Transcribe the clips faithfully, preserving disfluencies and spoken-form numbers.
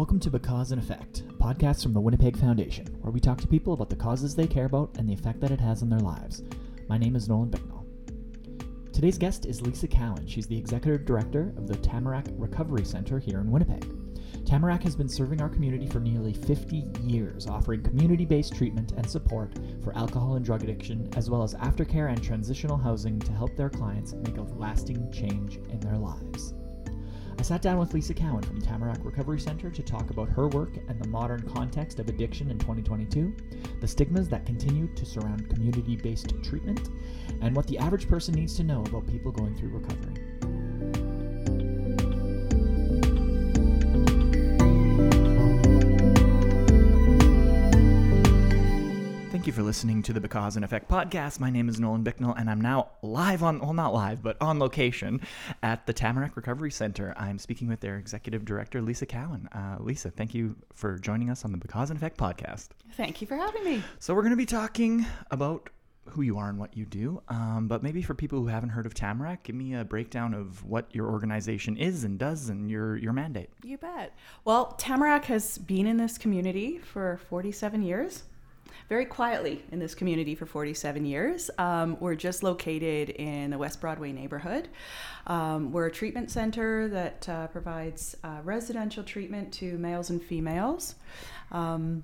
Welcome to Because and Effect, a podcast from the Winnipeg Foundation, where we talk to people about the causes they care about and the effect that it has on their lives. My name is Nolan Bicknell. Today's guest is Lisa Cowan. She's the Executive Director of the Tamarack Recovery Center here in Winnipeg. Tamarack has been serving our community for nearly fifty years, offering community-based treatment and support for alcohol and drug addiction, as well as aftercare and transitional housing to help their clients make a lasting change in their lives. I sat down with Lisa Cowan from Tamarack Recovery Center to talk about her work and the modern context of addiction in twenty twenty-two, the stigmas that continue to surround community-based treatment, and what the average person needs to know about people going through recovery. Thank you for listening to the Because and Effect podcast. My name is Nolan Bicknell, and I'm now live on, well, not live, but on location at the Tamarack Recovery Center. I'm speaking with their executive director, Lisa Cowan. Uh, Lisa, thank you for joining us on the Because and Effect podcast. Thank you for having me. So we're going to be talking about who you are and what you do, um, but maybe for people who haven't heard of Tamarack, give me a breakdown of what your organization is and does and your, your mandate. You bet. Well, Tamarack has been in this community for forty-seven years. Very quietly in this community for forty-seven years. Um, we're just located in the West Broadway neighborhood. Um, we're a treatment center that uh, provides uh, residential treatment to males and females um,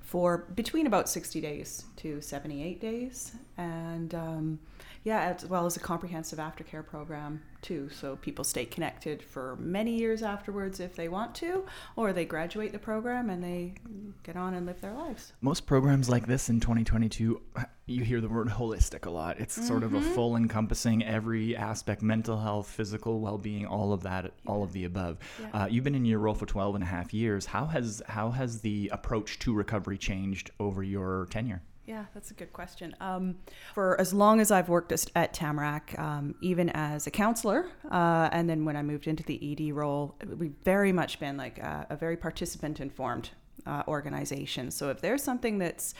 for between about sixty days to seventy-eight days. And um, yeah, as well as a comprehensive aftercare program too. So people stay connected for many years afterwards if they want to, or they graduate the program and they get on and live their lives. Most programs like this in twenty twenty-two, you hear the word holistic a lot. It's mm-hmm. sort of a full encompassing every aspect, mental health, physical well-being, all of that, all of the above. Yeah. Uh, you've been in your role for twelve and a half years. How has, how has the approach to recovery changed over your tenure? Yeah, that's a good question. Um, for as long as I've worked at Tamarack, um, even as a counselor, uh, and then when I moved into the E D role, we've very much been like a, a very participant-informed uh, organization. So if there's something that's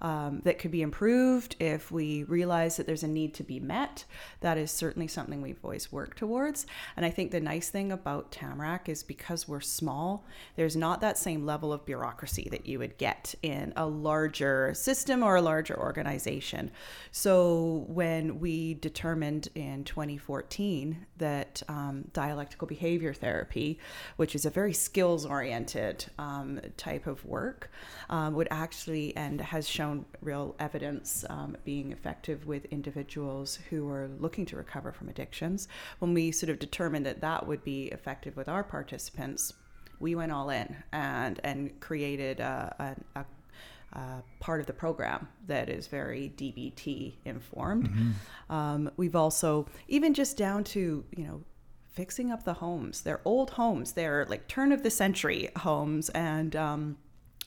um, that could be improved, if we realize that there's a need to be met, that is certainly something we've always worked towards. And I think the nice thing about Tamarack is because we're small, there's not that same level of bureaucracy that you would get in a larger system or a larger organization. So when we determined in twenty fourteen that um, dialectical behavior therapy, which is a very skills-oriented um, type of of work um, would actually and has shown real evidence um, being effective with individuals who are looking to recover from addictions. When we sort of determined that that would be effective with our participants, we went all in and and created a, a, a Uh, part of the program that is very D B T informed. Mm-hmm. Um, we've also, even just down to, you know, fixing up the homes. They're old homes. They're like turn of the century homes, and um,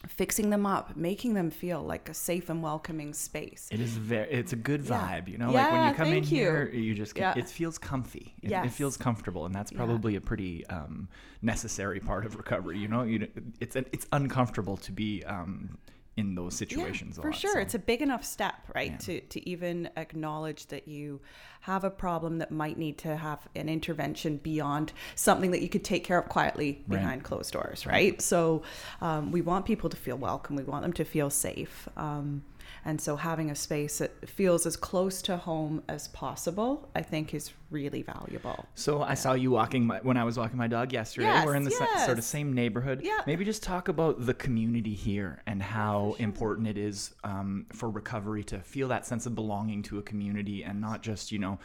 fixing them up, making them feel like a safe and welcoming space. It is very, it's a good vibe, yeah. you know, yeah, like when you come in you. here, you just, get, yeah. it feels comfy. It, yes. it feels comfortable. And that's probably yeah. a pretty um, necessary part of recovery. You know, you, it's, it's uncomfortable to be, um, in those situations. Yeah, for a lot, sure. So. It's a big enough step, right? Yeah. To, to even acknowledge that you have a problem that might need to have an intervention beyond something that you could take care of quietly right. behind closed doors, right? right. So um, we want people to feel welcome. We want them to feel safe. Um, and so having a space that feels as close to home as possible, I think is really valuable. So yeah. I saw you walking my, when I was walking my dog yesterday, yes, we're in the yes. sa- sort of same neighborhood. Yeah. Maybe just talk about the community here and how sure. important it is um, for recovery to feel that sense of belonging to a community and not just, you know,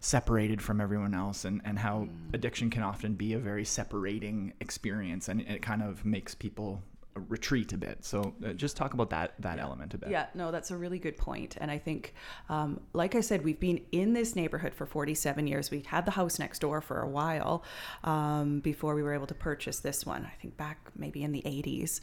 separated from everyone else, and, and how mm. addiction can often be a very separating experience, and it kind of makes people retreat a bit. So uh, just talk about that that yeah. element a bit. Yeah, no, that's a really good point. And I think, um, like I said, we've been in this neighborhood for forty-seven years. We had the house next door for a while um, before we were able to purchase this one, I think back maybe in the eighties.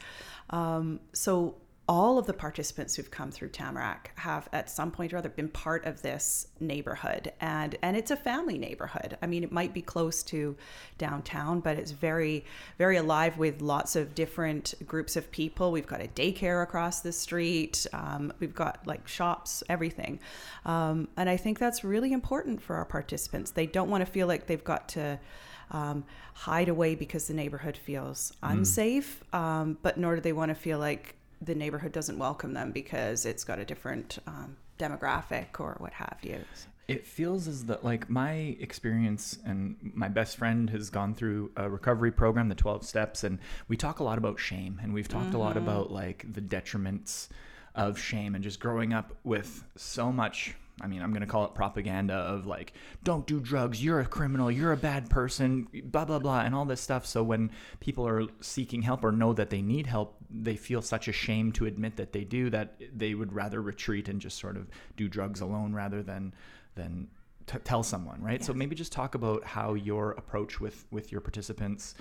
Um, so all of the participants who've come through Tamarack have at some point or other been part of this neighborhood, and and it's a family neighborhood. I mean, it might be close to downtown, but it's very, very alive with lots of different groups of people. We've got a daycare across the street. Um, we've got like shops, everything. Um, and I think that's really important for our participants. They don't want to feel like they've got to Um, hide away because the neighborhood feels unsafe, mm. um, but nor do they want to feel like the neighborhood doesn't welcome them because it's got a different um, demographic or what have you. It feels as though, like, my experience, and my best friend has gone through a recovery program, the twelve steps, and we talk a lot about shame, and we've talked mm-hmm. a lot about like the detriments of shame and just growing up with so much, I mean, I'm going to call it propaganda of like, don't do drugs, you're a criminal, you're a bad person, blah, blah, blah, and all this stuff. So when people are seeking help or know that they need help, they feel such a shame to admit that they do, that they would rather retreat and just sort of do drugs alone rather than than t- tell someone, right? Yeah. So maybe just talk about how your approach with, with your participants,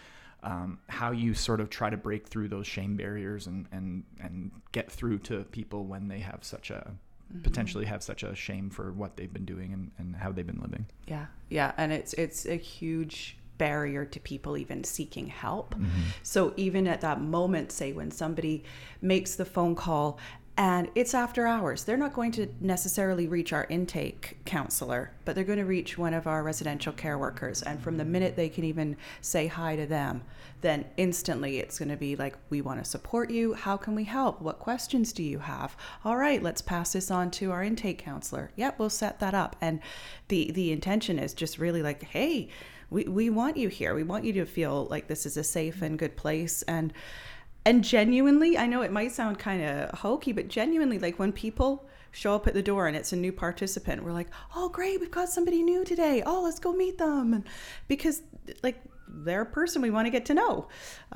um, how you sort of try to break through those shame barriers and, and, and get through to people when they have such a... potentially have such a shame for what they've been doing and, and how they've been living. Yeah. Yeah. And it's, it's a huge barrier to people even seeking help. Mm-hmm. So even at that moment, say when somebody makes the phone call and it's after hours, they're not going to necessarily reach our intake counselor, but they're going to reach one of our residential care workers. And from the minute they can even say hi to them, then instantly it's going to be like, we want to support you. How can we help? What questions do you have? All right, let's pass this on to our intake counselor. Yep, we'll set that up. And the, the intention is just really like, hey, we, we want you here. We want you to feel like this is a safe and good place. And And genuinely, I know it might sound kind of hokey, but genuinely, like when people show up at the door and it's a new participant, we're like, oh, great, we've got somebody new today. Oh, let's go meet them. And because like they're a person we want to get to know.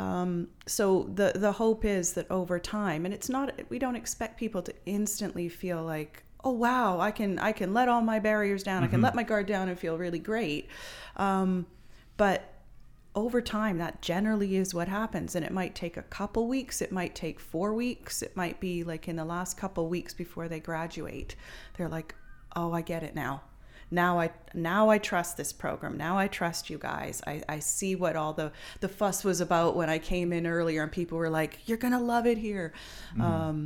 Um, so the, the hope is that over time, and it's not, we don't expect people to instantly feel like, oh, wow, I can, I can let all my barriers down. Mm-hmm. I can let my guard down and feel really great. Um, but over time, that generally is what happens. And it might take a couple weeks, it might take four weeks, it might be like in the last couple weeks before they graduate, they're like, oh, I get it now. Now I now I trust this program. Now I trust you guys. I, I see what all the, the fuss was about when I came in earlier and people were like, you're gonna love it here. Mm-hmm. Um,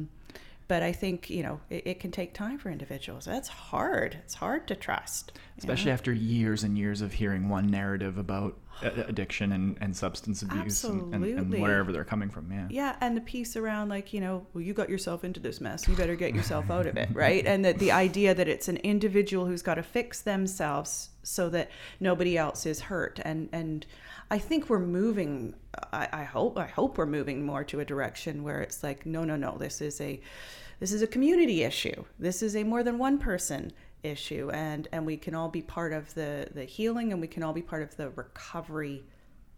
but I think, you know, it, it can take time for individuals. That's hard. It's hard to trust. Especially you know? After years and years of hearing one narrative about addiction and, and substance abuse and, and, and wherever they're coming from. Yeah. Yeah. And the piece around like, you know, well, you got yourself into this mess. You better get yourself out of it. Right. And that the idea that it's an individual who's got to fix themselves so that nobody else is hurt. And, and I think we're moving, I, I hope, I hope we're moving more to a direction where it's like, no, no, no, this is a, this is a community issue. This is a more than one person issue, and and we can all be part of the the healing, and we can all be part of the recovery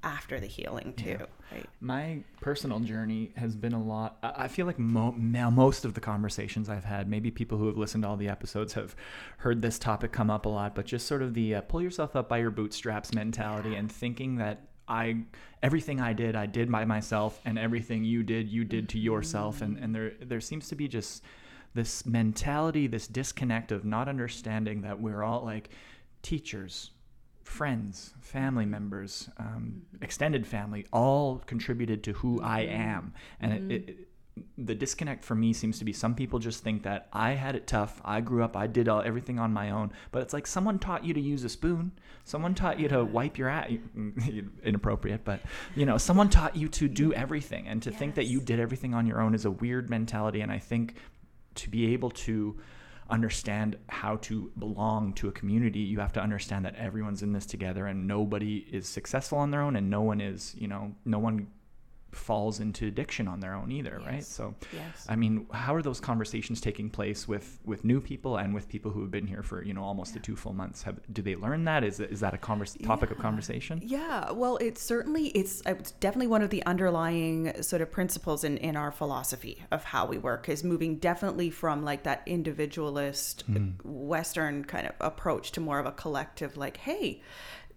after the healing too. Yeah. Right? My personal journey has been a lot, I feel like mo- now most of the conversations I've had, maybe people who have listened to all the episodes have heard this topic come up a lot, but just sort of the uh, pull yourself up by your bootstraps mentality. Yeah. And thinking that I everything I did I did by myself, and everything you did you did to yourself. Mm-hmm. and and there there seems to be just this mentality, this disconnect of not understanding that we're all like teachers, friends, family members, um, mm-hmm. extended family, all contributed to who I am. And mm-hmm. it, it, the disconnect for me seems to be some people just think that I had it tough, I grew up, I did all, everything on my own. But it's like someone taught you to use a spoon, someone taught you to wipe your ass, inappropriate, but you know, someone taught you to do everything, and to yes. think that you did everything on your own is a weird mentality. And I think to be able to understand how to belong to a community, you have to understand that everyone's in this together, and nobody is successful on their own, and no one is, you know, no one falls into addiction on their own either. Yes. Right. So, yes. I mean, how are those conversations taking place with, with new people and with people who have been here for, you know, almost yeah. the two full months? Have, do they learn that? Is that, is that a converse, topic yeah. of conversation? Yeah. Well, it's certainly, it's, it's definitely one of the underlying sort of principles in, in our philosophy of how we work, is moving definitely from like that individualist mm. Western kind of approach to more of a collective, like, hey,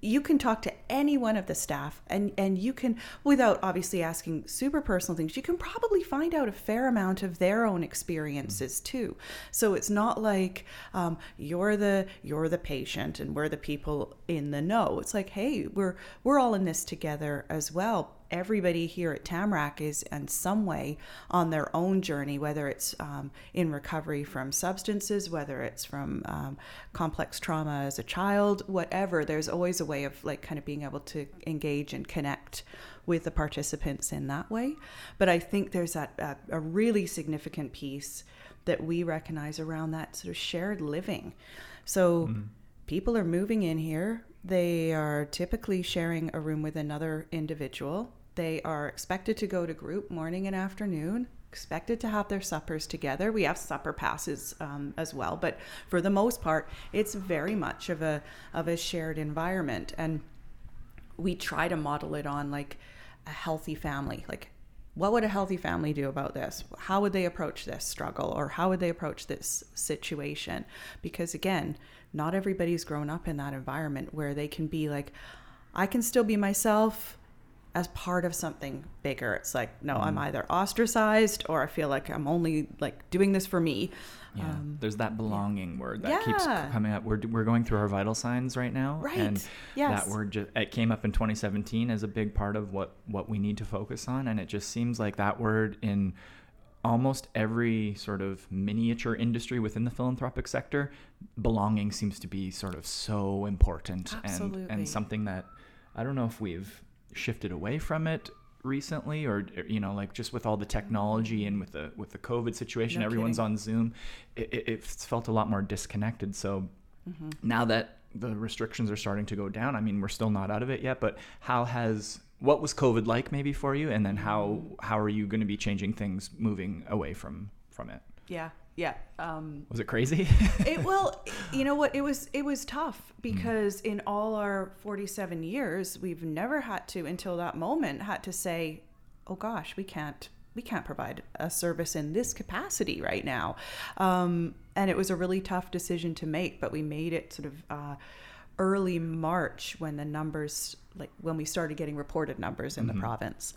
you can talk to any one of the staff, and, and you can, without obviously asking super personal things, you can probably find out a fair amount of their own experiences too. So it's not like um, you're the you're the patient and we're the people in the know. It's like, hey, we're we're all in this together as well. Everybody here at Tamarack is in some way on their own journey, whether it's um, in recovery from substances, whether it's from um, complex trauma as a child, whatever. There's always a way of like kind of being able to engage and connect with the participants in that way. But I think there's that uh, a really significant piece that we recognize around that sort of shared living. So mm-hmm. people are moving in here. They are typically sharing a room with another individual. They are expected to go to group morning and afternoon, expected to have their suppers together. We have supper passes um, as well, but for the most part, it's very much of a of a shared environment. And we try to model it on like a healthy family. Like, what would a healthy family do about this? How would they approach this struggle, or how would they approach this situation? Because again, not everybody's grown up in that environment where they can be like, I can still be myself as part of something bigger. It's like, no, mm. I'm either ostracized or I feel like I'm only like doing this for me. Yeah, um, there's that belonging yeah. word that yeah. keeps coming up. We're we're going through our vital signs right now, right? And yes. that word just, it came up in twenty seventeen as a big part of what what we need to focus on, and it just seems like that word in almost every sort of miniature industry within the philanthropic sector, belonging seems to be sort of so important. Absolutely. and and something that I don't know if we've shifted away from it recently, or you know, like just with all the technology and with the with the COVID situation, no everyone's kidding. on Zoom, it, it, it's felt a lot more disconnected. So mm-hmm. now that the restrictions are starting to go down, I mean, we're still not out of it yet, but how has what was COVID like maybe for you, and then how how are you going to be changing things moving away from from it? Yeah. Yeah. Um, was it crazy? it, well, you know what? It was it was tough because mm. in all our forty-seven years, we've never had to, until that moment, had to say, oh gosh, we can't we can't provide a service in this capacity right now. Um, and it was a really tough decision to make, but we made it sort of uh, early March when the numbers, like when we started getting reported numbers in mm-hmm. the province.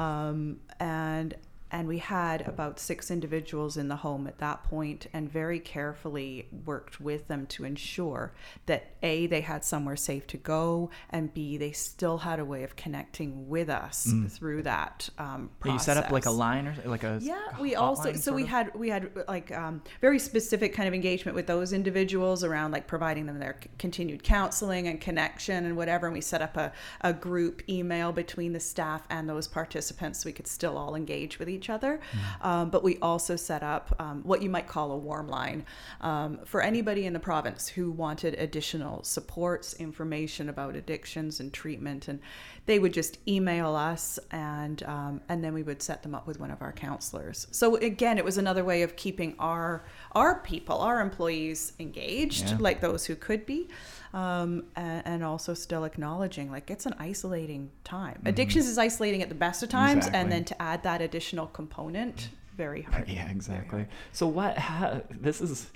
Um, and And we had about six individuals in the home at that point, and very carefully worked with them to ensure that A, they had somewhere safe to go, and B, they still had a way of connecting with us mm. through that um, process. You set up like a line or like a yeah. We also so we of? had we had like um, very specific kind of engagement with those individuals around like providing them their c- continued counseling and connection and whatever. And we set up a a group email between the staff and those participants, so we could still all engage with each each other. Um, but we also set up um, what you might call a warm line um, for anybody in the province who wanted additional supports, information about addictions and treatment. And they would just email us, and um, and then we would set them up with one of our counselors. So again, it was another way of keeping our our people, our employees engaged, yeah. like those who could be. Um, and, and also still acknowledging like it's an isolating time. Mm-hmm. Addictions is isolating at the best of times, exactly. and then to add that additional component, very hard. Yeah, exactly. Hard. So what? How, this is,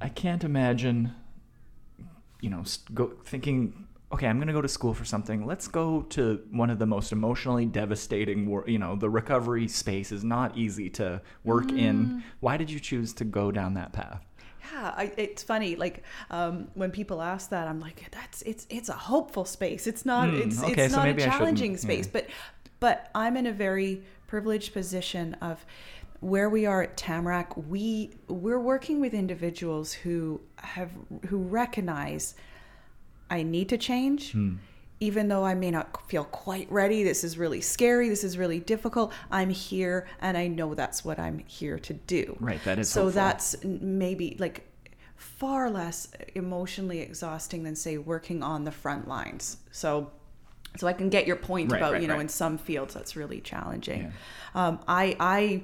I can't imagine. You know, go, thinking, okay, I'm going to go to school for something. Let's go to one of the most emotionally devastating. War, you know, the recovery space is not easy to work mm. in. Why did you choose to go down that path? Yeah, I, it's funny. Like um, when people ask that, I'm like, that's it's it's a hopeful space. It's not mm, it's okay, it's so not a challenging space. Yeah. But but I'm in a very privileged position of where we are at Tamarack. We we're working with individuals who have who recognize I need to change. Mm. Even though I may not feel quite ready, this is really scary, this is really difficult, I'm here, and I know that's what I'm here to do. Right, that is so hopeful. That's maybe like far less emotionally exhausting than, say, working on the front lines. So so I can get your point right, about, right, you know, right. in some fields that's really challenging. Yeah. Um, I, I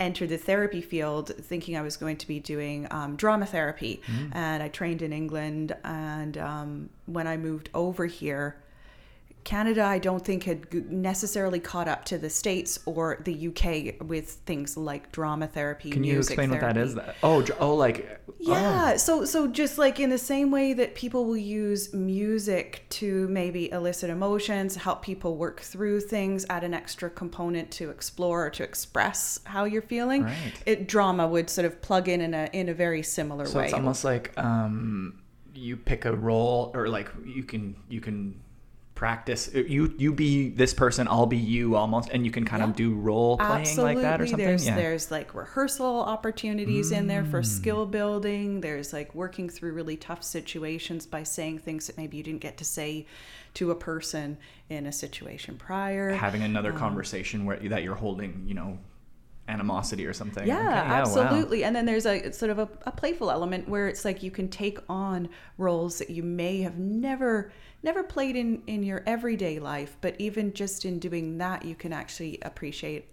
entered the therapy field thinking I was going to be doing um, drama therapy. Mm. And I trained in England. And um, when I moved over here, Canada, I don't think, had necessarily caught up to the States or the U K with things like drama therapy. Can you explain what that is? Oh, oh, like yeah. Oh. So, so just like in the same way that people will use music to maybe elicit emotions, help people work through things, add an extra component to explore or to express how you're feeling. Right. It drama would sort of plug in in a in a very similar so way. So it's almost like um, you pick a role, or like you can you can. practice you you be this person, I'll be you almost, and you can kind yeah. of do role playing Absolutely. Like that or something. There's, yeah. there's like rehearsal opportunities mm. in there for skill building. There's like working through really tough situations by saying things that maybe you didn't get to say to a person in a situation prior. Having another um, conversation where that you're holding, you know, animosity or something. Yeah, okay. yeah absolutely. Wow. And then there's a sort of a, a playful element where it's like you can take on roles that you may have never never played in, in your everyday life, but even just in doing that, you can actually appreciate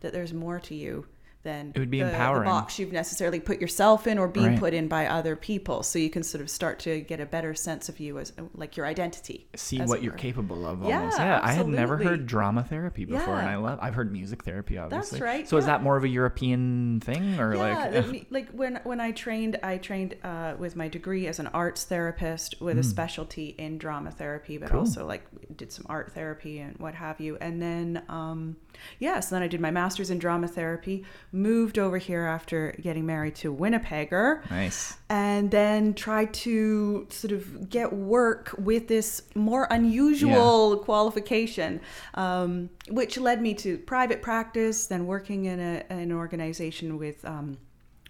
that there's more to you than it would be the, empowering. the box you've necessarily put yourself in or being right. put in by other people. So you can sort of start to get a better sense of you as like your identity. See what you're capable of almost. Yeah, yeah. I had never heard drama therapy before yeah. and I love, I've heard music therapy obviously. That's right. So yeah. is that more of a European thing or yeah, like? Yeah, like when, when I trained, I trained uh, with my degree as an arts therapist with mm. a specialty in drama therapy, but cool. also like did some art therapy and what have you. And then, um, yes, yeah, so then I did my master's in drama therapy. Moved over here after getting married to a Winnipegger. Nice. And then tried to sort of get work with this more unusual yeah. qualification, um, which led me to private practice, then working in a, an organization with um,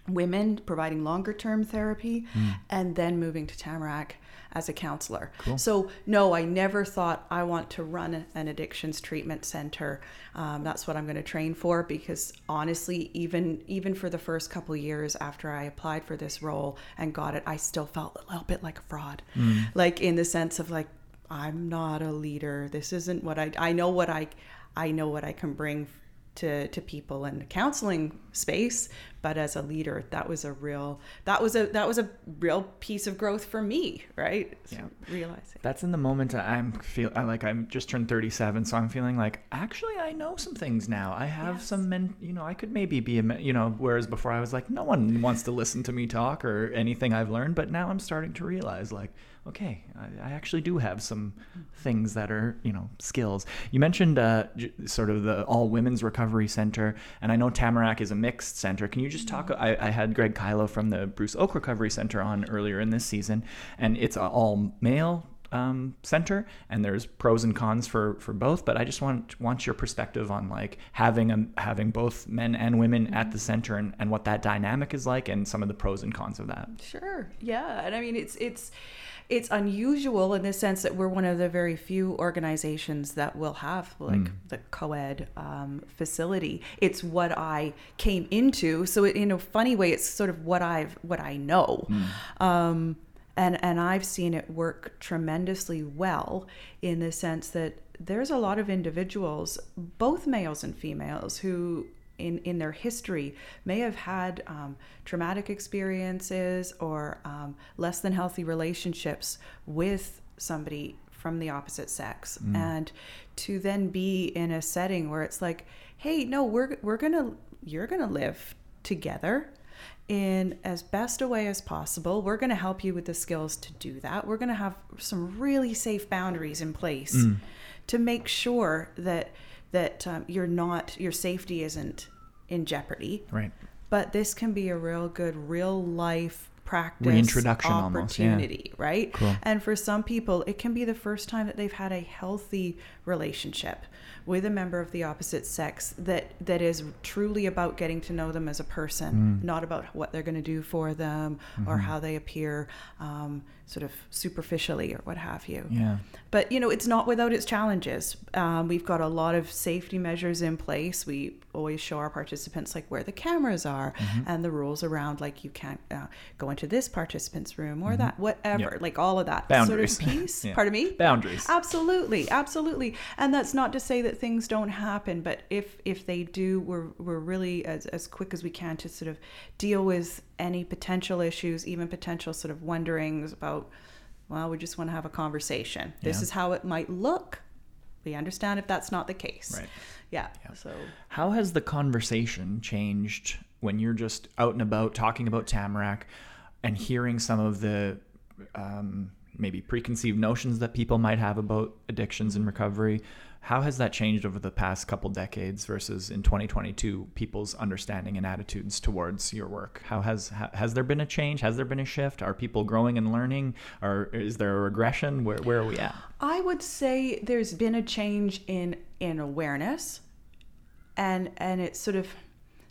women, providing longer term therapy, mm. and then moving to Tamarack as a counselor. Cool. So no, I never thought I want to run an addictions treatment center. Um, that's what I'm going to train for, because honestly, even even for the first couple of years after I applied for this role and got it, I still felt a little bit like a fraud, mm. like in the sense of like, I'm not a leader. This isn't what I, I know what I, I know what I can bring to, to people in the counseling space. But as a leader, that was a real, that was a, that was a real piece of growth for me. Right. So yeah. Realizing that's in the moment I'm feel I like, I'm just turned thirty-seven. So I'm feeling like, actually, I know some things now. I have yes. some men, you know, I could maybe be a men, you know, whereas before I was like, no one wants to listen to me talk or anything I've learned. But now I'm starting to realize like, okay, I, I actually do have some things that are, you know, skills. You mentioned uh, j- sort of the all women's recovery center. And I know Tamarack is a mixed center. Can you just talk? I, I had Greg Kylo from the Bruce Oak Recovery Center on earlier in this season, and it's an all male um, center, and there's pros and cons for, for both. But I just want want your perspective on like having a, having both men and women mm-hmm. at the center, and, and what that dynamic is like, and some of the pros and cons of that. Sure, yeah, and I mean it's it's. It's unusual in the sense that we're one of the very few organizations that will have like mm. the co-ed um, facility. It's what I came into, so it, in a funny way, it's sort of what I've what I know, mm. um, and and I've seen it work tremendously well in the sense that there's a lot of individuals, both males and females, who. In, in their history may have had um, traumatic experiences or um, less than healthy relationships with somebody from the opposite sex. Mm. And to then be in a setting where it's like, hey, no, we're we're gonna you're gonna live together in as best a way as possible. We're gonna help you with the skills to do that. We're gonna have some really safe boundaries in place mm. to make sure that that um, you're not, your safety isn't in jeopardy. Right. But this can be a real good, real life practice reintroduction opportunity, almost, yeah. right? Cool. And for some people, it can be the first time that they've had a healthy relationship with a member of the opposite sex that, that is truly about getting to know them as a person, mm. not about what they're going to do for them mm-hmm. or how they appear um, sort of superficially or what have you. Yeah. But, you know, it's not without its challenges. Um, we've got a lot of safety measures in place. We always show our participants like where the cameras are mm-hmm. and the rules around like you can't uh, go into this participant's room or mm-hmm. that, whatever, yep. like all of that boundaries. Sort of piece. yeah. Pardon me? Boundaries. Absolutely. Absolutely. And that's not to say that things don't happen, but if if they do, we're we're really as, as quick as we can to sort of deal with any potential issues, even potential sort of wonderings about, well, we just want to have a conversation. This yeah. is how it might look. we understand if that's not the case. Right. Yeah. yeah. So how has the conversation changed when you're just out and about talking about Tamarack and hearing some of the um, maybe preconceived notions that people might have about addictions and recovery? How has that changed over the past couple decades versus in twenty twenty-two, people's understanding and attitudes towards your work? How has has there been a change? Has there been a shift? Are people growing and learning? Or is there a regression? Where where are we at? I would say there's been a change in in awareness, and and it's sort of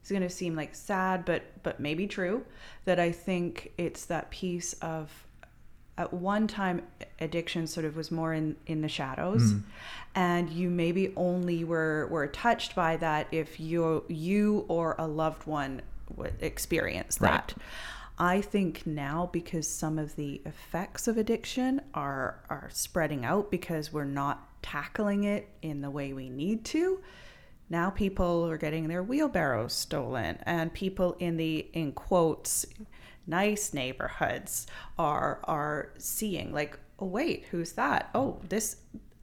it's going to seem like sad, but but maybe true, that I think it's that piece of. At one time, addiction sort of was more in, in the shadows, mm. and you maybe only were, were touched by that if you you or a loved one would experience that. Right. I think now, because some of the effects of addiction are are spreading out because we're not tackling it in the way we need to, now people are getting their wheelbarrows stolen, and people in the, in quotes, nice neighborhoods are are seeing like, oh wait, who's that? Oh, this,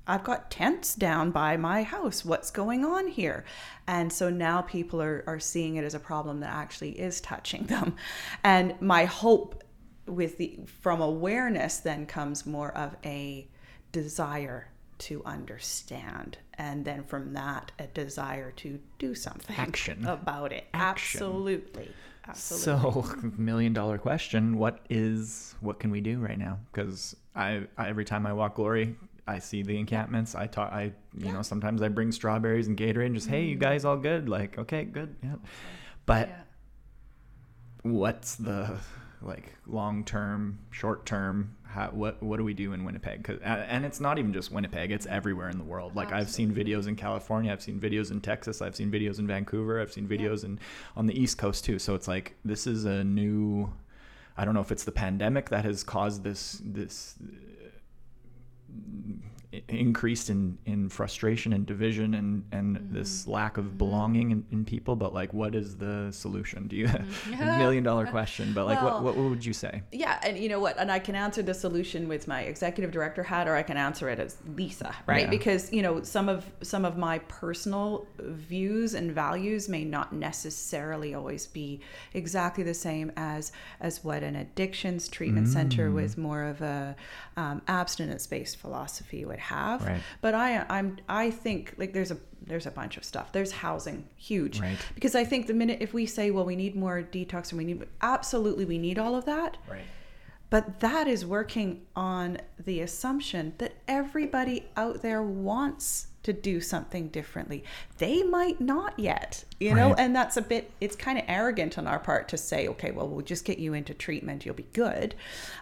I've got tents down by my house. What's going on here? And so now people are, are seeing it as a problem that actually is touching them. And my hope with the from awareness then comes more of a desire to understand, and then from that a desire to do something Action. about it. Action. Absolutely. Absolutely. So, million dollar question, what is, what can we do right now? Because I, I, every time I walk Glory, I see the encampments. I talk, I, you yeah. know, sometimes I bring strawberries and Gatorade and just, mm-hmm. hey, you guys all good? Like, okay, good. Yeah. But yeah. what's the like long-term, short-term, how, what, what do we do in Winnipeg? 'Cause, and it's not even just Winnipeg, it's everywhere in the world. Like Absolutely. I've seen videos in California, I've seen videos in Texas, I've seen videos in Vancouver, I've seen videos yeah. in, on the East Coast too. So it's like, this is a new, I don't know if it's the pandemic that has caused this, this uh, increase in, in frustration and division and, and mm-hmm. this lack of belonging in, in people, but like, what is the solution? Do you a million dollar question, but like, well, what, what would you say? Yeah. And you know what, and I can answer the solution with my executive director hat, or I can answer it as Lisa, right? Yeah. Because, you know, some of, some of my personal views and values may not necessarily always be exactly the same as, as what an addictions treatment mm. center with more of a um, abstinence-based philosophy would have. Right. But I I'm I think like there's a there's a bunch of stuff. There's housing, huge. Right. Because I think the minute if we say, well, we need more detox and we need absolutely we need all of that. Right. But that is working on the assumption that everybody out there wants to do something differently. They might not yet, you right. know, and that's a bit, it's kind of arrogant on our part to say, okay, well, we'll just get you into treatment, you'll be good.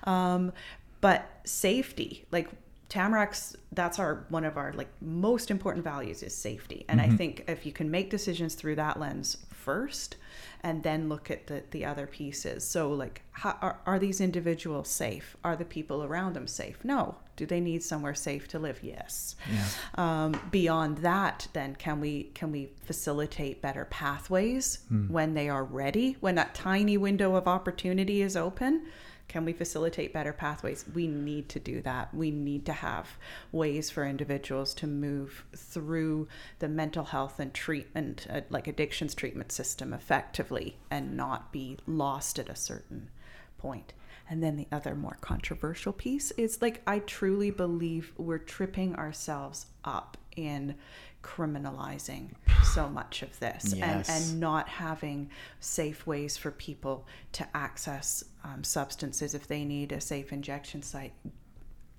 Um, but safety, like Tamarack's, that's our one of our like most important values is safety, and mm-hmm. I think if you can make decisions through that lens first, and then look at the, the other pieces. So like, how, are are these individuals safe? Are the people around them safe? No. Do they need somewhere safe to live? Yes. Yeah. Um, beyond that, then can we can we facilitate better pathways mm. when they are ready? When that tiny window of opportunity is open? Can we facilitate better pathways? We need to do that. We need to have ways for individuals to move through the mental health and treatment, uh, like addictions treatment system effectively, and not be lost at a certain point. And then the other more controversial piece is like, I truly believe we're tripping ourselves up in criminalizing so much of this yes. and, and not having safe ways for people to access um, substances if they need a safe injection site.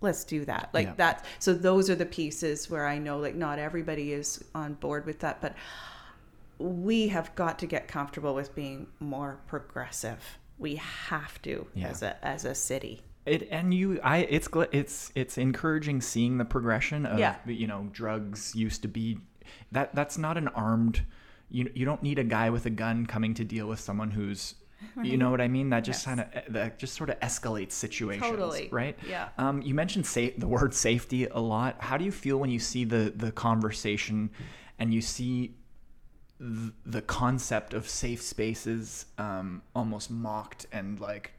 Let's do that. Like yeah. that. So those are the pieces where I know like not everybody is on board with that, but we have got to get comfortable with being more progressive. We have to yeah. as a as a city. It and you, I it's it's it's encouraging seeing the progression of yeah. you know, drugs used to be that that's not an armed you you don't need a guy with a gun coming to deal with someone who's right. you know what I mean that just yes. kind of that just sort of escalates situations totally. right yeah um you mentioned safe the word safety a lot. How do you feel when you see the the conversation and you see th- the concept of safe spaces um almost mocked and like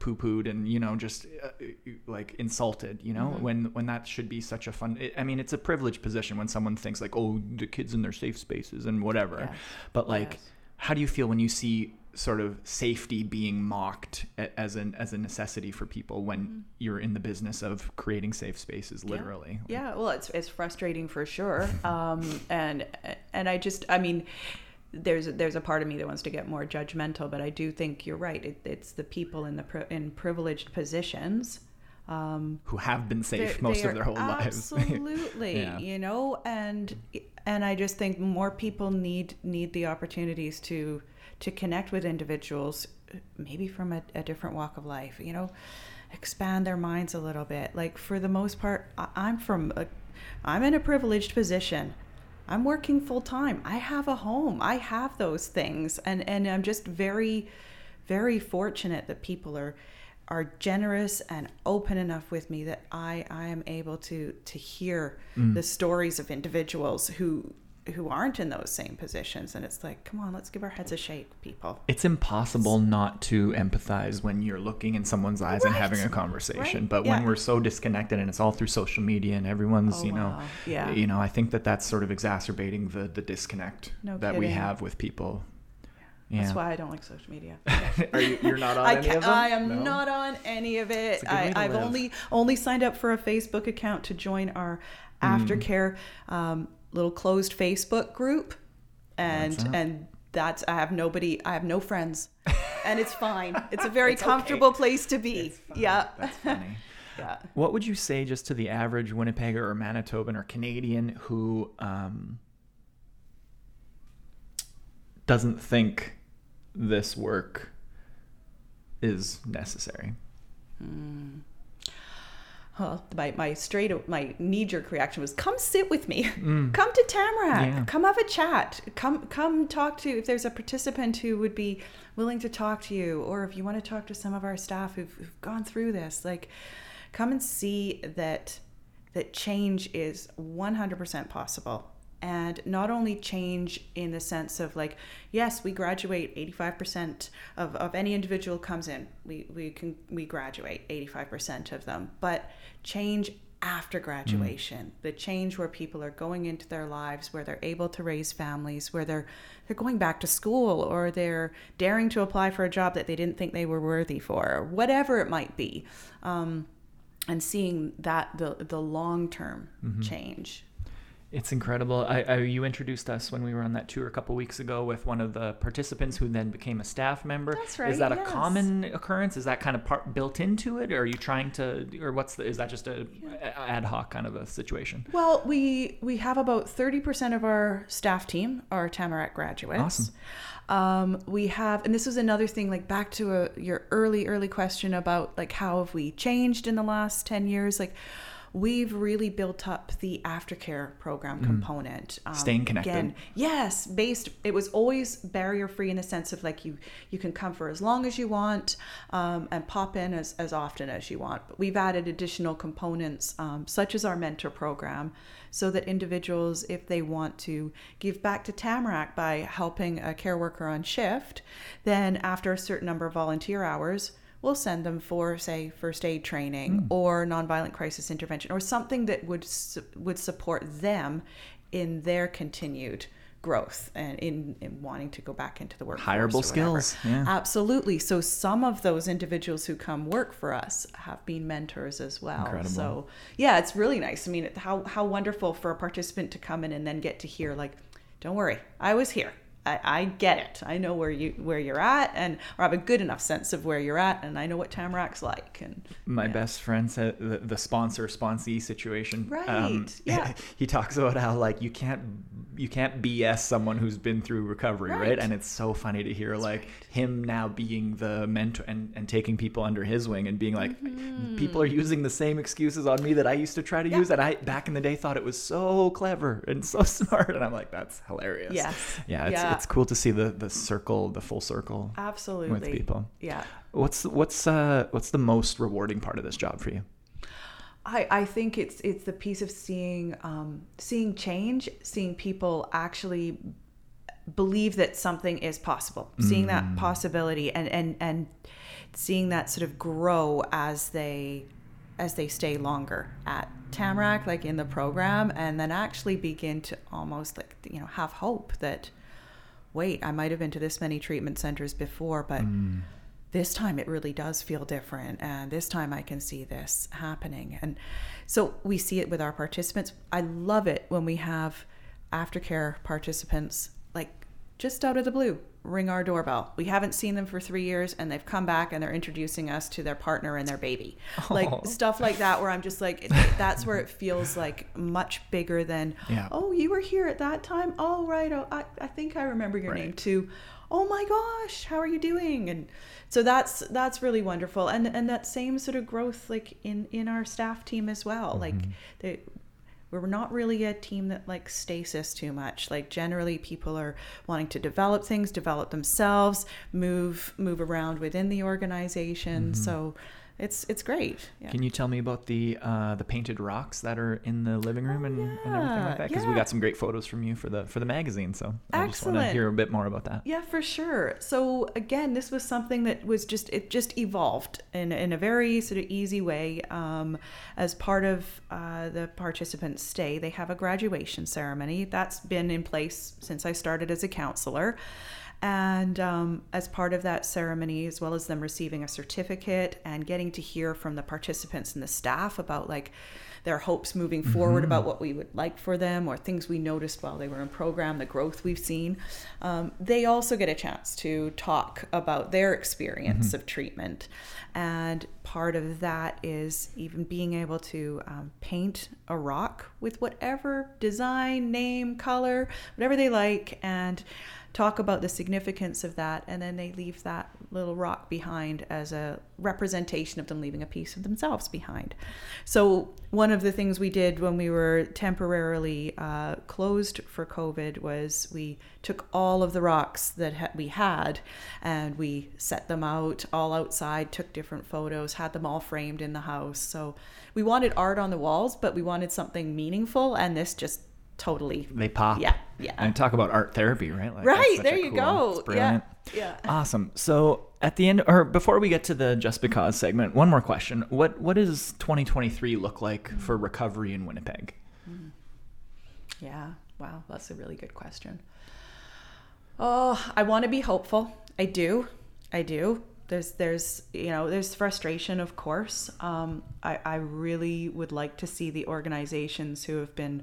poo-pooed and, you know, just uh, like insulted, you know, mm-hmm. when when that should be such a fun, it, I mean, it's a privileged position when someone thinks like, oh, the kids in their safe spaces and whatever. Yes. But like, yes. How do you feel when you see sort of safety being mocked as an as a necessity for people when mm-hmm. you're in the business of creating safe spaces, literally? Yeah, yeah. Well, it's it's frustrating for sure. Um, and and I just, I mean, there's there's a part of me that wants to get more judgmental, but I do think you're right. It, it's the people in the pri- in privileged positions um, who have been safe most of their whole lives. Absolutely, yeah. You know, and and I just think more people need need the opportunities to to connect with individuals, maybe from a, a different walk of life. You know, expand their minds a little bit. Like for the most part, I, I'm from a, I'm in a privileged position. I'm working full time. I have a home. I have those things. And, and I'm just very, very fortunate that people are are generous and open enough with me that I, I am able to to hear mm. the stories of individuals who who aren't in those same positions. And it's like, come on, let's give our heads a shake, people. It's impossible not to empathize when you're looking in someone's eyes right. and having a conversation. Right. But yeah. when we're so disconnected and it's all through social media and everyone's, oh, you know, wow. yeah. you know, I think that that's sort of exacerbating the, the disconnect no that kidding. we have with people. Yeah. That's why I don't like social media. Are you, you're not on I any of them? I am no. not on any of it. I, I've live. only only signed up for a Facebook account to join our aftercare mm. um, little closed Facebook group, and that's and that's I have nobody I have no friends, and it's fine. It's a very it's comfortable okay. place to be. It's fine. Yeah, that's funny. Yeah. What would you say just to the average Winnipegger or Manitoban or Canadian who um, doesn't think this work is necessary? Mm. Well, my my straight my knee-jerk reaction was, come sit with me, mm. come to Tamarack, yeah. come have a chat, come come talk to, if there's a participant who would be willing to talk to you, or if you want to talk to some of our staff who've, who've gone through this, like, come and see that that change is one hundred percent possible. And not only change in the sense of like, yes, we graduate eighty-five percent of, of any individual comes in, we we can we graduate eighty-five percent of them, but change after graduation, mm. the change where people are going into their lives, where they're able to raise families, where they're they're going back to school, or they're daring to apply for a job that they didn't think they were worthy for, or whatever it might be, um, and seeing that the the long-term mm-hmm. change. It's incredible. I, I, you introduced us when we were on that tour a couple of weeks ago with one of the participants who then became a staff member. That's right. Is that yes. a common occurrence? Is that kind of part built into it? Or are you trying to, or what's the, is that just a yeah. ad hoc kind of a situation? Well, we, we have about thirty percent of our staff team are Tamarack graduates. Awesome. Um, we have, and this was another thing, like back to a, your early, early question about like, how have we changed in the last ten years? Like, we've really built up the aftercare program component. Mm. Um, Staying connected. Again, yes, based, it was always barrier free in the sense of like you you can come for as long as you want um, and pop in as, as often as you want. But we've added additional components um, such as our mentor program, so that individuals, if they want to give back to Tamarack by helping a care worker on shift, then after a certain number of volunteer hours, we'll send them for, say, first aid training mm. or nonviolent crisis intervention, or something that would su- would support them in their continued growth and in, in wanting to go back into the workforce. Hireable skills. Yeah. Absolutely. So some of those individuals who come work for us have been mentors as well. Incredible. So yeah, it's really nice. I mean, it, how how wonderful for a participant to come in and then get to hear like, don't worry, I was here. I, I get it. I know where you where you're at, and or I have a good enough sense of where you're at, and I know what Tamarack's like. And my yeah. best friend said the, the sponsor sponsee situation. Right. Um, yeah. He talks about how like you can't you can't B S someone who's been through recovery, right? right? And it's so funny to hear That's like right. him now being the mentor and, and taking people under his wing and being like, mm-hmm. people are using the same excuses on me that I used to try to yeah. use, and I back in the day thought it was so clever and so smart, and I'm like, that's hilarious. Yes. Yeah. It's, yeah. It's cool to see the, the circle, the full circle. Absolutely. With people. Yeah. What's what's uh what's the most rewarding part of this job for you? I, I think it's it's the piece of seeing um seeing change, seeing people actually believe that something is possible, seeing mm. that possibility, and and and seeing that sort of grow as they as they stay longer at Tamarack, like in the program, and then actually begin to almost like, you know, have hope that, wait, I might have been to this many treatment centers before, but mm. this time it really does feel different, and this time I can see this happening. And so we see it with our participants. I love it when we have aftercare participants, like just out of the blue, ring our doorbell. We haven't seen them for three years and they've come back and they're introducing us to their partner and their baby. Aww. Like stuff like that, where I'm just like, it, that's where it feels like much bigger than, yeah. oh, you were here at that time. Oh, right. Oh, I, I think I remember your right. name too. Oh my gosh, how are you doing? And so that's that's really wonderful. And and that same sort of growth, like in, in our staff team as well. Mm-hmm. Like they, we're not really a team that like stasis too much. Like generally people are wanting to develop things, develop themselves, move move around within the organization. Mm-hmm. So it's it's great. Yeah. Can you tell me about the uh, the painted rocks that are in the living room oh, and, yeah. and everything like that? Because yeah. we got some great photos from you for the for the magazine. So I Excellent. just want to hear a bit more about that. Yeah, for sure. So again, this was something that was just it just evolved in in a very sort of easy way. Um, as part of uh, the participants' stay, they have a graduation ceremony that's been in place since I started as a counselor. And um, as part of that ceremony, as well as them receiving a certificate and getting to hear from the participants and the staff about like their hopes moving mm-hmm. forward, about what we would like for them or things we noticed while they were in program, the growth we've seen, um, they also get a chance to talk about their experience mm-hmm. of treatment. And part of that is even being able to um, paint a rock with whatever design, name, color, whatever they like, and talk about the significance of that, and then they leave that little rock behind as a representation of them leaving a piece of themselves behind. So one of the things we did when we were temporarily uh, closed for COVID was we took all of the rocks that ha- we had and we set them out all outside, took different photos, had them all framed in the house. So we wanted art on the walls, but we wanted something meaningful, and this just totally they pop. Yeah. Yeah. And talk about art therapy, right? Like, right. There you cool, go. Brilliant. Yeah. Yeah. Awesome. So at the end, or before we get to the Just Because segment, one more question. What What does twenty twenty-three look like for recovery in Winnipeg? Yeah. Wow. That's a really good question. Oh, I want to be hopeful. I do. I do. There's, there's, you know, there's frustration, of course. Um, I, I really would like to see the organizations who have been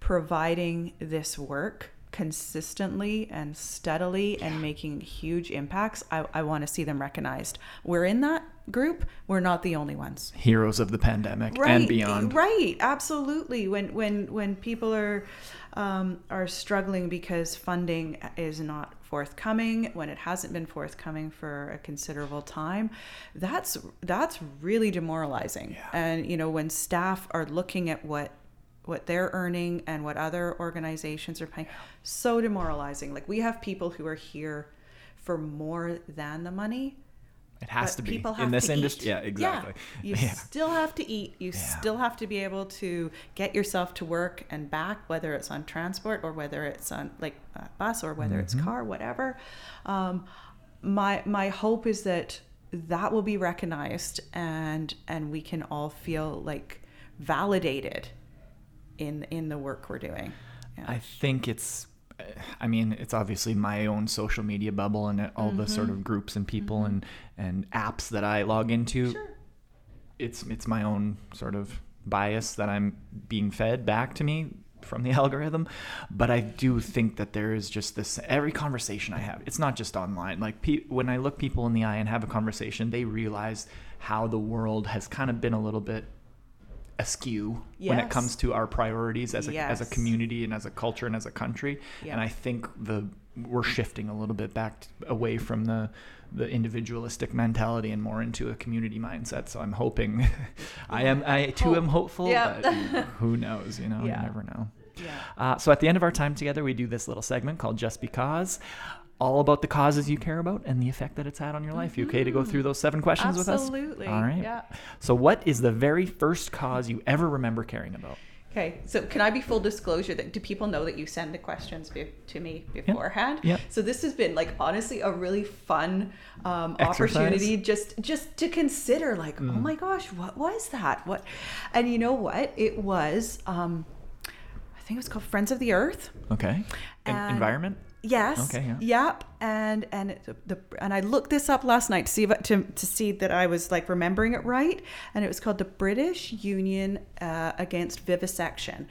providing this work consistently and steadily and making huge impacts, I, I want to see them recognized. We're in that group. We're not the only ones. Heroes of the pandemic right, and beyond. Right. Absolutely. When when when people are um, are struggling because funding is not forthcoming, when it hasn't been forthcoming for a considerable time, that's that's really demoralizing. Yeah. And you know, when staff are looking at what what they're earning and what other organizations are paying, so demoralizing. Like we have people who are here for more than the money. It has to be in this industry. Yeah, exactly. Yeah. You yeah. still have to eat. You yeah. still have to be able to get yourself to work and back, whether it's on transport or whether it's on like a bus or whether mm-hmm. it's car, whatever. Um, my, my hope is that that will be recognized and, and we can all feel like validated in in the work we're doing. Yeah. I think it's I mean it's obviously my own social media bubble and all mm-hmm. the sort of groups and people mm-hmm. and and apps that I log into. Sure. It's it's my own sort of bias that I'm being fed back to me from the algorithm, but I do think that there is just this every conversation I have, it's not just online, like pe- when I look people in the eye and have a conversation, they realize how the world has kind of been a little bit askew yes. when it comes to our priorities as a yes. as a community and as a culture and as a country. Yep. And I think the we're shifting a little bit back to, away from the the individualistic mentality and more into a community mindset. So I'm hoping yeah. I am I too Hope. am hopeful yep. but who knows, you know, yeah. you never know. Yeah. Uh, so at the end of our time together, we do this little segment called Just Because, all about the causes you care about and the effect that it's had on your life. You okay to go through those seven questions Absolutely. with us? Absolutely. All right. Yeah. So what is the very first cause you ever remember caring about? Okay, so can I be full disclosure that do people know that you send the questions be- to me beforehand? Yeah. Yep. So this has been like honestly a really fun um, opportunity just just to consider like, mm. oh my gosh, what was that? What, and you know what? It was, um, I think it was called Friends of the Earth. Okay. And environment? Yes. Okay. Yeah. Yep. And and it, the and I looked this up last night to see if, to to see that I was like remembering it right. And it was called the British Union uh, Against Vivisection,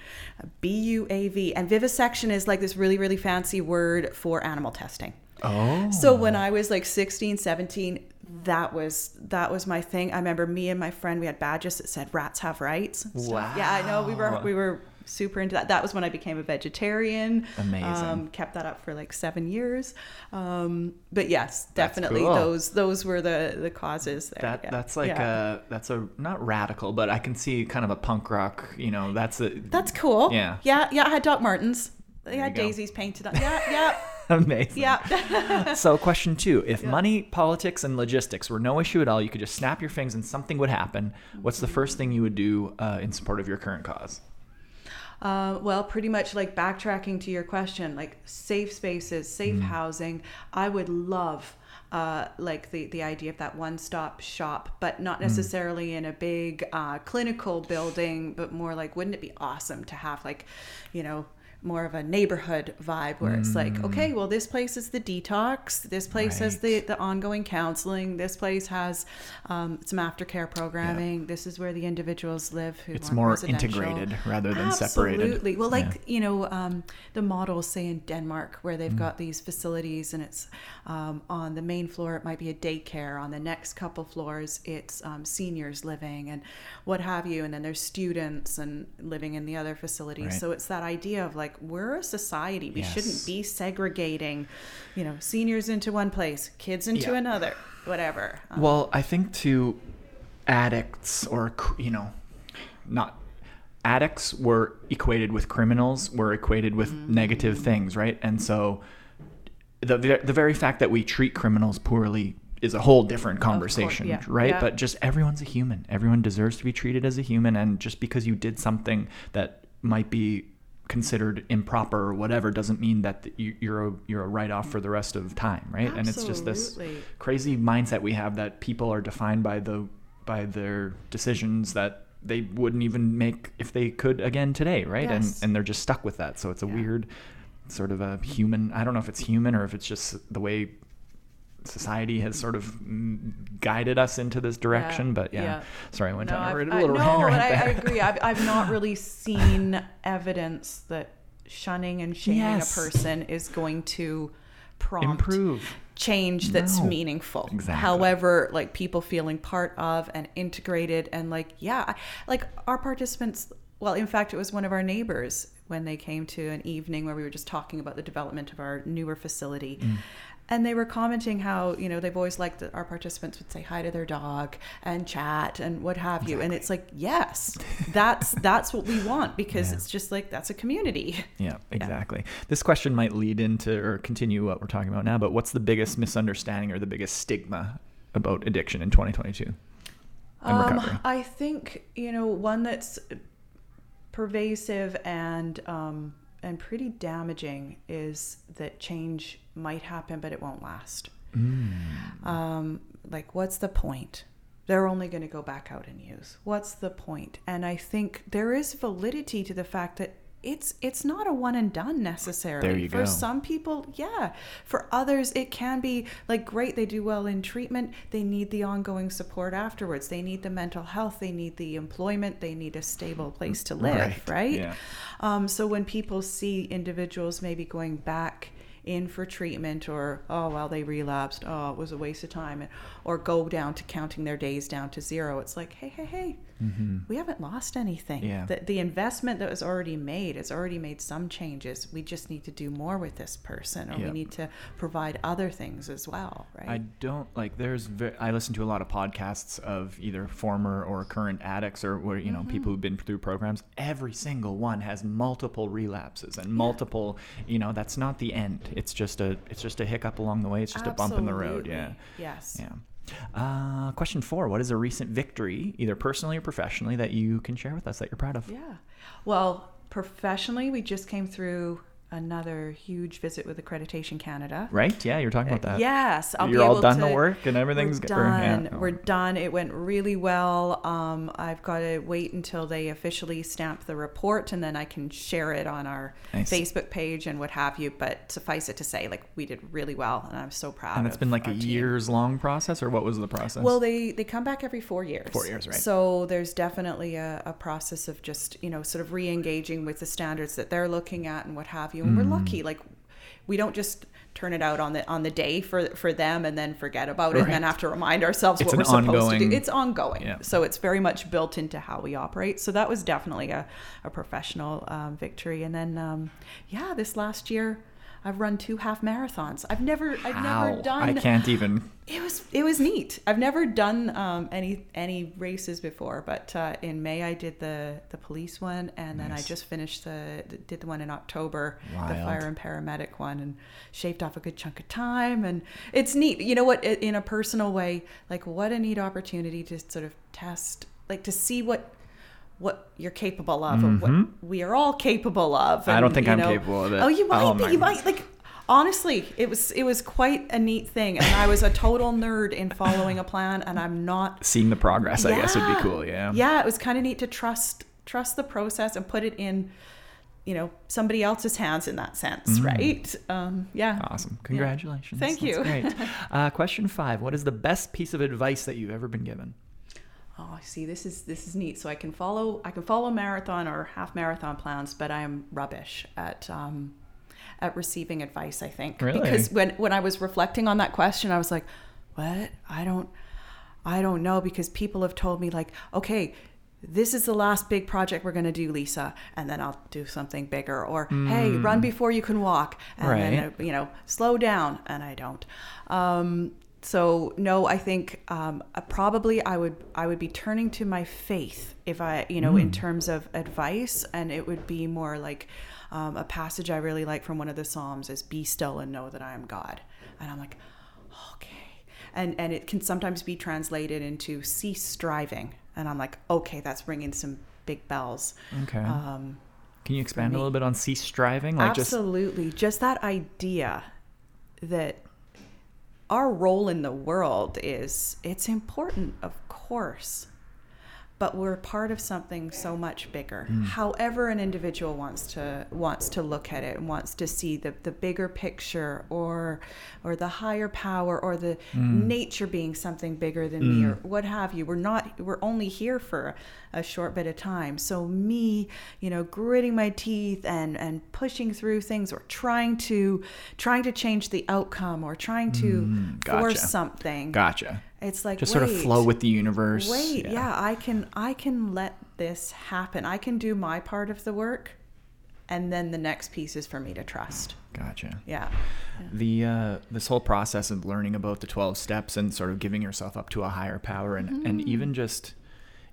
B U A V. And vivisection is like this really really fancy word for animal testing. Oh. So when I was like sixteen, seventeen, that was that was my thing. I remember me and my friend, we had badges that said "Rats have rights." Wow. Yeah, I know. We were we were. super into that. That was when I became a vegetarian. Amazing. Um, kept that up for like seven years. Um, but yes, definitely cool. those those were the, the causes there. That yeah. that's like yeah. a that's a not radical, but I can see kind of a punk rock. You know, that's a that's cool. Yeah, yeah, yeah. I had Doc Martens. They had daisies painted on. Yeah, yeah. Amazing. Yeah. So question two, if yeah. money, politics, and logistics were no issue at all, you could just snap your fingers and something would happen. What's the first thing you would do uh, in support of your current cause? Uh, well, pretty much like backtracking to your question, like safe spaces, safe mm. housing. I would love uh, like the, the idea of that one-stop shop, but not necessarily mm. in a big uh, clinical building, but more like, wouldn't it be awesome to have like, you know, more of a neighborhood vibe where mm. it's like, okay, well, this place is the detox. This place right. has the, the ongoing counseling. This place has um, some aftercare programming. Yeah. This is where the individuals live. Who it's more integrated rather than Absolutely. separated. Absolutely. Well, like, yeah. you know, um, the models say in Denmark where they've mm. got these facilities and it's um, on the main floor, it might be a daycare. On the next couple floors, it's um, seniors living and what have you. And then there's students and living in the other facilities. Right. So it's that idea of like, we're a society. We yes. shouldn't be segregating, you know, seniors into one place, kids into yeah. another, whatever. Um, well, I think to addicts or, you know, not addicts were equated with criminals, were equated with mm-hmm. negative things, right? And so the, the the very fact that we treat criminals poorly is a whole different conversation, course, yeah. right? Yeah. But just everyone's a human. Everyone deserves to be treated as a human. And just because you did something that might be considered improper or whatever doesn't mean that you're a, you're a write-off for the rest of time, right? Absolutely. And it's just this crazy mindset we have that people are defined by the by their decisions that they wouldn't even make if they could again today, right? Yes. And and they're just stuck with that. So it's a yeah. weird sort of a human, I don't know if it's human or if it's just the way society has sort of guided us into this direction, yeah, but yeah. yeah. Sorry, I went no, down a little I, no, right I, there. I agree. I've, I've not really seen evidence that shunning and shaming yes. a person is going to prompt improve change that's no. meaningful. Exactly. However, like people feeling part of and integrated and like, yeah, like our participants, well, in fact, it was one of our neighbors when they came to an evening where we were just talking about the development of our newer facility. Mm. And they were commenting how, you know, they've always liked that our participants would say hi to their dog and chat and what have you. Exactly. And it's like, yes, that's that's what we want because yeah. it's just like, that's a community. Yeah, exactly. Yeah. This question might lead into or continue what we're talking about now, but what's the biggest misunderstanding or the biggest stigma about addiction in twenty twenty-two and um, recovery? I think, you know, one that's pervasive and um, and pretty damaging is that change might happen, but it won't last. Mm. Um, like, what's the point? They're only going to go back out and use. What's the point? And I think there is validity to the fact that it's it's not a one and done necessarily. There you go. For some people, yeah. For others, it can be like, great, they do well in treatment. They need the ongoing support afterwards. They need the mental health. They need the employment. They need a stable place to live, right? right? Yeah. Um, so when people see individuals maybe going back in for treatment or, oh, well, they relapsed. Oh, it was a waste of time. Or go down to counting their days down to zero. It's like, hey, hey, hey, mm-hmm. we haven't lost anything. Yeah. The, the investment that was already made, it's already made some changes. We just need to do more with this person or yep. we need to provide other things as well, right? I don't, like, there's, ve- I listen to a lot of podcasts of either former or current addicts or, or you mm-hmm. know, people who've been through programs. Every single one has multiple relapses and multiple, yeah. you know, that's not the end. It's just a it's just a hiccup along the way. It's just Absolutely. a bump in the road. Yeah. Yes. Yeah. Uh, question four, what is a recent victory, either personally or professionally, that you can share with us that you're proud of? Yeah. Well, professionally, we just came through another huge visit with Accreditation Canada. Right? Yeah, you're talking about that. Uh, yes. I'll you're be all able done to, the work and everything's we're done. Or, yeah, oh. We're done. It went really well. Um, I've got to wait until they officially stamp the report, and then I can share it on our nice. Facebook page and what have you. But suffice it to say, like, we did really well, and I'm so proud. And it's been like a years team. long process, or what was the process? Well, they, they come back every four years. Four years, right. So there's definitely a, a process of just, you know, sort of re-engaging with the standards that they're looking at and what have you. And we're lucky, like, we don't just turn it out on the on the day for for them and then forget about it right. and then have to remind ourselves it's what we're supposed ongoing, to do. It's ongoing. Yeah. So it's very much built into how we operate. So that was definitely a, a professional um, victory. And then, um, yeah, this last year, I've run two half marathons. I've never, I've How? never done. I can't even. It was, it was neat. I've never done um, any any races before, but uh, in May I did the the police one, and nice. then I just finished the did the one in October, Wild. the fire and paramedic one, and shaved off a good chunk of time. And it's neat. You know what? In a personal way, like, what a neat opportunity to sort of test, like, to see what. what you're capable of, mm-hmm. and what we are all capable of. And, I don't think I'm know, capable of it. Oh, you might oh, be. You might like. Honestly, it was it was quite a neat thing, and I was a total nerd in following a plan, and I'm not seeing the progress. Yeah. I guess would be cool. Yeah. Yeah, it was kind of neat to trust trust the process and put it in, you know, somebody else's hands in that sense, mm-hmm. right? Um, yeah. Awesome. Congratulations. Yeah. Thank That's you. Great. Uh, question five: what is the best piece of advice that you've ever been given? Oh, see, this is this is neat. So I can follow I can follow marathon or half marathon plans, but I am rubbish at um, at receiving advice, I think. Really? Because when, when I was reflecting on that question, I was like, what? I don't I don't know, because people have told me, like, okay, this is the last big project we're going to do, Lisa, and then I'll do something bigger. Or, mm. hey, run before you can walk. And right. then, you know, slow down. And I don't. Um, So no, I think um, uh, probably I would I would be turning to my faith if I, you know, mm. in terms of advice, and it would be more like um, a passage I really like from one of the Psalms is "Be still and know that I am God," and I'm like, okay, and and it can sometimes be translated into "Cease striving," and I'm like, okay, that's ringing some big bells. Okay. Um, can you expand a little bit on "cease striving"? Like absolutely, just... just that idea that. Our role in the world is, it's important, of course, but we're part of something so much bigger. Mm. However an individual wants to wants to look at it and wants to see the, the bigger picture or or the higher power or the mm. nature being something bigger than mm. me or what have you. We're not we're only here for a, a short bit of time. So me, you know, gritting my teeth and, and pushing through things or trying to trying to change the outcome or trying to mm. gotcha. force something. Gotcha. It's like, just wait, sort of flow with the universe. Wait, yeah. yeah, I can I can let this happen. I can do my part of the work, and then the next piece is for me to trust. Gotcha. Yeah. yeah. The uh, this whole process of learning about the twelve steps and sort of giving yourself up to a higher power, and, mm-hmm. and even just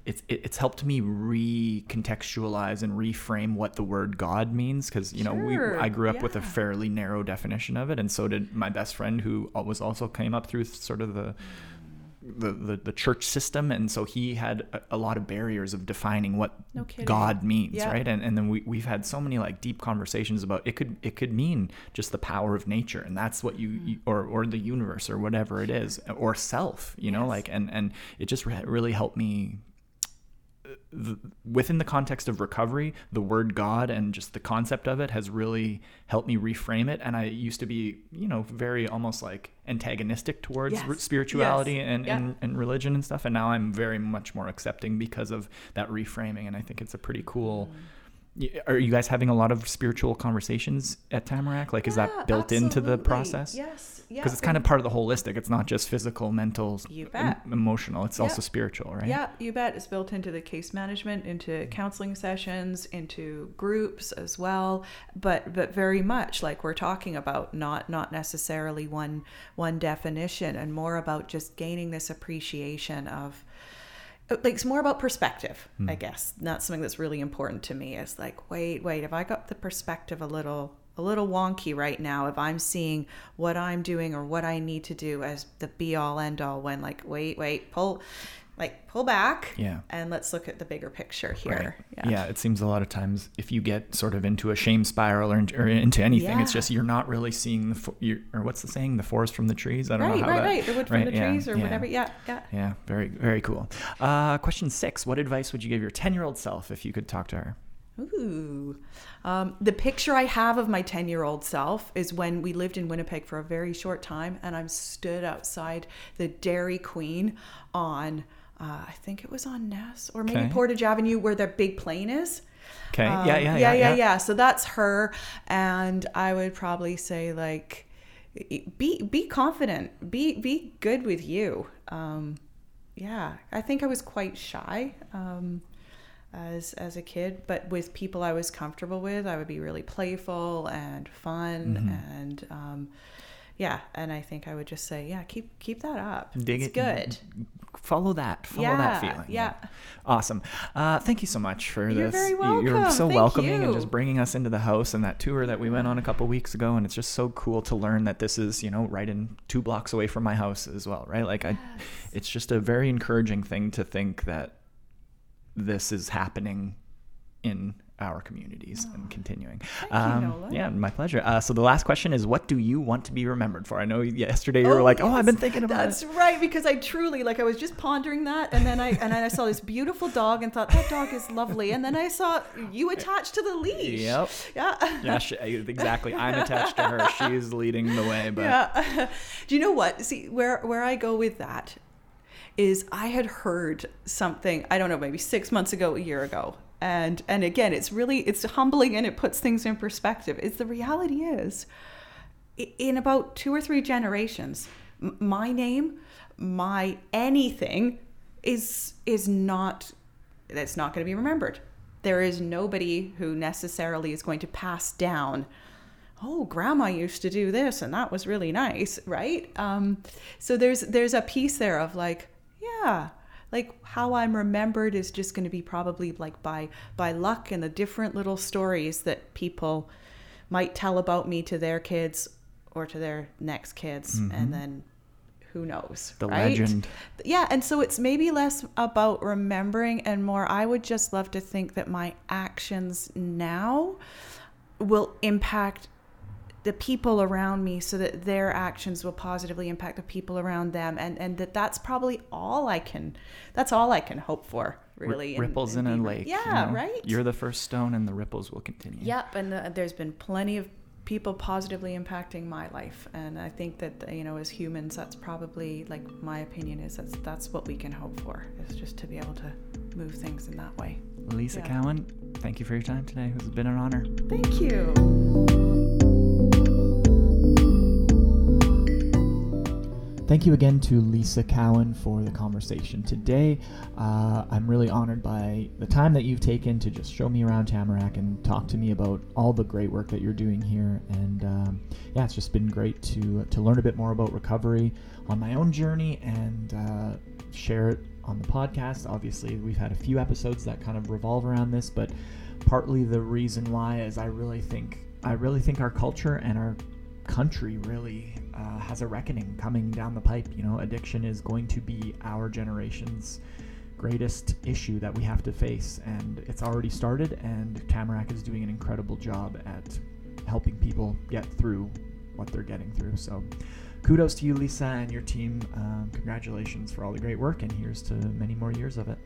it's it, it's helped me recontextualize and reframe what the word God means, because you sure. know we I grew up yeah. with a fairly narrow definition of it, and so did my best friend, who was also came up through sort of the. The, the the church system, and so he had a, a lot of barriers of defining what no God means, yeah. right? And and then we we've had so many like deep conversations about it could it could mean just the power of nature, and that's what you, mm. you or or the universe or whatever it is, or self, you yes. know, like and and it just re- really helped me. The, within the context of recovery, the word God and just the concept of it has really helped me reframe it. And I used to be, you know, very almost like antagonistic towards yes. re- spirituality yes. and, yeah. and, and religion and stuff. And now I'm very much more accepting because of that reframing. And I think it's a pretty cool... Mm. Are you guys having a lot of spiritual conversations at Tamarack? Like, is yeah, that built absolutely. into the process? Yes. Because yeah. it's kind of part of the holistic. It's not just physical, mental, you bet. Em- emotional. It's yeah. also spiritual, right? Yeah, you bet. It's built into the case management, into counseling sessions, into groups as well. But but very much like we're talking about, not not necessarily one one definition, and more about just gaining this appreciation of. Like, it's more about perspective, mm. I guess. Not something that's really important to me. It's like, wait, wait, have I got the perspective a little a a little wonky right now if I'm seeing what I'm doing or what I need to do as the be all end all, when like, wait, wait, pull, like pull back yeah. and let's look at the bigger picture here. Right. Yeah. yeah. It seems a lot of times if you get sort of into a shame spiral or into anything, yeah. it's just, you're not really seeing the, fo- you're, or what's the saying? The forest from the trees. I don't right, know how right, that, right. The wood right, from the yeah, trees or yeah. whatever. Yeah. Yeah. Yeah. Very, very cool. Uh, question six, what advice would you give your ten year old self if you could talk to her? Ooh. Um, the picture I have of my ten-year-old self is when we lived in Winnipeg for a very short time, and I'm stood outside the Dairy Queen on, uh, I think it was on Ness or maybe okay. Portage Avenue, where the big plane is. Okay. Um, yeah, yeah, yeah, yeah, yeah, yeah. So that's her, and I would probably say, like, be be confident, be be good with you. Um, yeah, I think I was quite shy. Um, as as a kid, but with people I was comfortable with, I would be really playful and fun mm-hmm. and um yeah and I think I would just say yeah keep keep that up. Dig it's it good follow that follow yeah, that feeling yeah awesome uh thank you so much for you're this very welcome. You're so thank welcoming you. And just bringing us into the house and that tour that we went on a couple weeks ago, and it's just so cool to learn that this is, you know, right in two blocks away from my house as well, right? Like yes. I it's just a very encouraging thing to think that this is happening in our communities oh, and continuing. Thank um, you, Nola. Yeah, my pleasure. Uh, so the last question is, what do you want to be remembered for? I know yesterday you oh, were like, oh, yes. I've been thinking about That's it. That's right, because I truly, like I was just pondering that, and then I and then I saw this beautiful dog and thought, that dog is lovely. And then I saw you attached to the leash. Yep. Yeah. yeah she, exactly. I'm attached to her. She is leading the way. But yeah. Do you know what? See, where where I go with that is I had heard something, I don't know, maybe six months ago, a year ago. And and again, it's really, it's humbling and it puts things in perspective. It's the reality is, in about two or three generations, my name, my anything is is not, that's not going to be remembered. There is nobody who necessarily is going to pass down, oh, grandma used to do this and that was really nice, right? Um, so there's there's a piece there of like, yeah, like how I'm remembered is just going to be probably like by by luck and the different little stories that people might tell about me to their kids or to their next kids. Mm-hmm. And then who knows, the right? legend. Yeah. And so it's maybe less about remembering and more, I would just love to think that my actions now will impact the people around me so that their actions will positively impact the people around them. And, and that that's probably all I can, that's all I can hope for, really. R- ripples and, and in a lake. Yeah, you know? Right? You're the first stone and the ripples will continue. Yep, and the, there's been plenty of people positively impacting my life. And I think that, you know, as humans, that's probably, like my opinion is, that's, that's what we can hope for, is just to be able to move things in that way. Lisa yeah. Cowan, thank you for your time today. It's been an honor. Thank you. Thank you again to Lisa Cowan for the conversation today. Uh, I'm really honored by the time that you've taken to just show me around Tamarack and talk to me about all the great work that you're doing here. And um, yeah, it's just been great to to learn a bit more about recovery on my own journey and uh, share it on the podcast. Obviously, we've had a few episodes that kind of revolve around this, but partly the reason why is I really think I really think our culture and our country really uh, has a reckoning coming down the pipe. You know, addiction is going to be our generation's greatest issue that we have to face, and it's already started, and Tamarack is doing an incredible job at helping people get through what they're getting through. So kudos to you, Lisa, and your team. Um, congratulations for all the great work, and here's to many more years of it.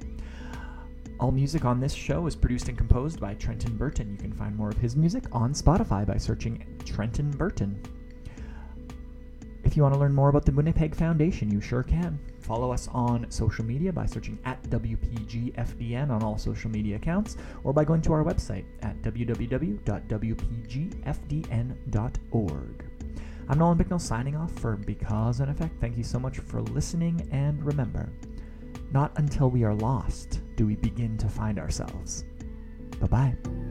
All music on this show is produced and composed by Trenton Burton. You can find more of his music on Spotify by searching Trenton Burton. If you want to learn more about the Winnipeg Foundation, you sure can. Follow us on social media by searching at W P G F D N on all social media accounts, or by going to our website at w w w dot w p g f d n dot org. I'm Nolan Bicknell, signing off for Because and Effect. Thank you so much for listening, and remember, not until we are lost do we begin to find ourselves. Bye-bye.